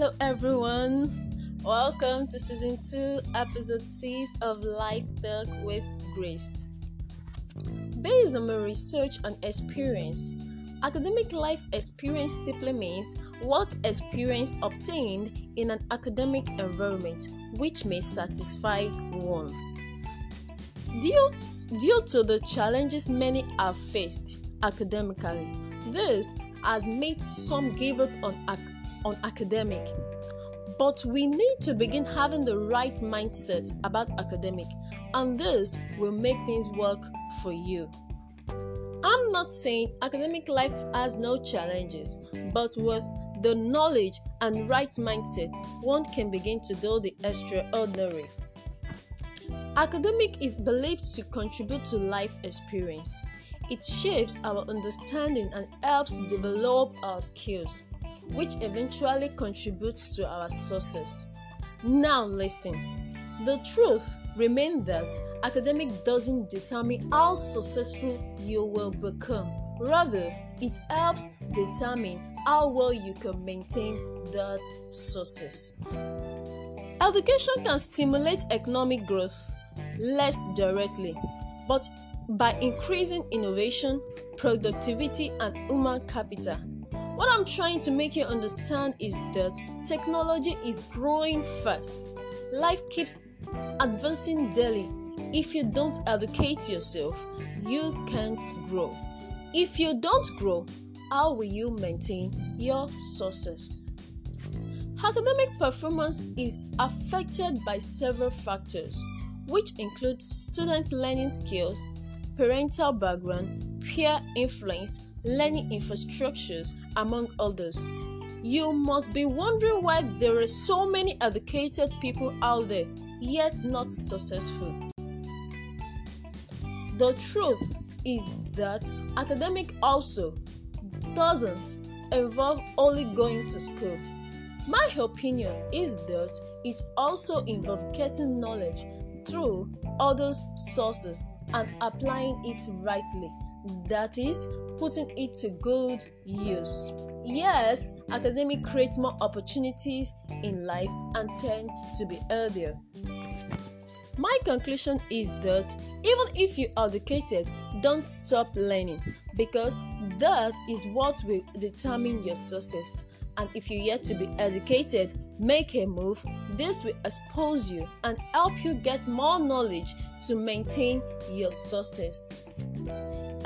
Hello everyone, welcome to season 2 episode 6 of Life Talk with Grace. Based on my research and experience, academic life experience simply means work experience obtained in an academic environment which may satisfy one. Due to the challenges many have faced academically, this has made some give up on academic, but we need to begin having the right mindset about academic, and this will make things work for you. I'm not saying academic life has no challenges, but with the knowledge and right mindset, one can begin to do the extraordinary. Academic is believed to contribute to life experience. It shapes our understanding and helps develop our skills, which eventually contributes to our success. Now listen, the truth remains that academic doesn't determine how successful you will become. Rather, it helps determine how well you can maintain that success. Education can stimulate economic growth less directly, but by increasing innovation, productivity, and human capital. What I'm trying to make you understand is that technology is growing fast. Life keeps advancing daily. If you don't educate yourself, you can't grow. If you don't grow, how will you maintain your success? Academic performance is affected by several factors, which include student learning skills, parental background, peer influence, learning infrastructures, among others. You must be wondering why there are so many educated people out there, yet not successful. The truth is that academic also doesn't involve only going to school. My opinion is that it also involves getting knowledge through other sources and applying it rightly. That is, putting it to good use. Yes, academic creates more opportunities in life and tend to be healthier. My conclusion is that even if you are educated, don't stop learning, because that is what will determine your success. And if you're yet to be educated, make a move. This will expose you and help you get more knowledge to maintain your success.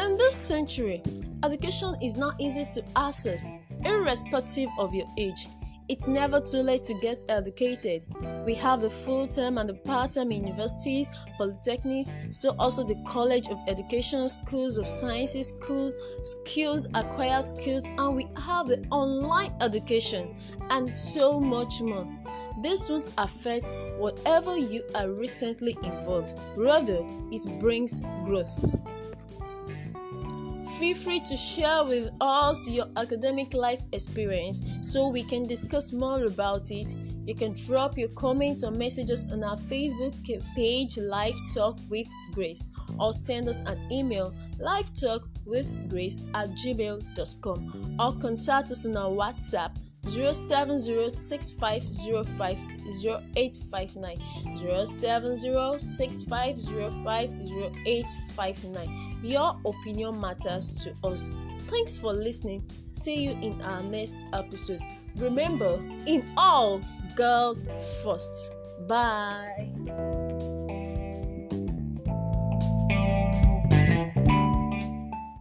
In this century, education is not easy to access, irrespective of your age. It's never too late to get educated. We have the full-time and the part-time universities, polytechnics, so also the College of Education, Schools of Sciences, Skills, Acquired Skills, and we have the online education, and so much more. This won't affect whatever you are recently involved. Rather, it brings growth. Feel free to share with us your academic life experience so we can discuss more about it. You can drop your comments or messages on our Facebook page, Life Talk with Grace, or send us an email, lifetalkwithgrace@gmail.com, or contact us on our WhatsApp, 070-6505-0859, 070-6505-0859. Your opinion matters to us. Thanks for listening. See you in our next episode. Remember, in all, girl first. Bye.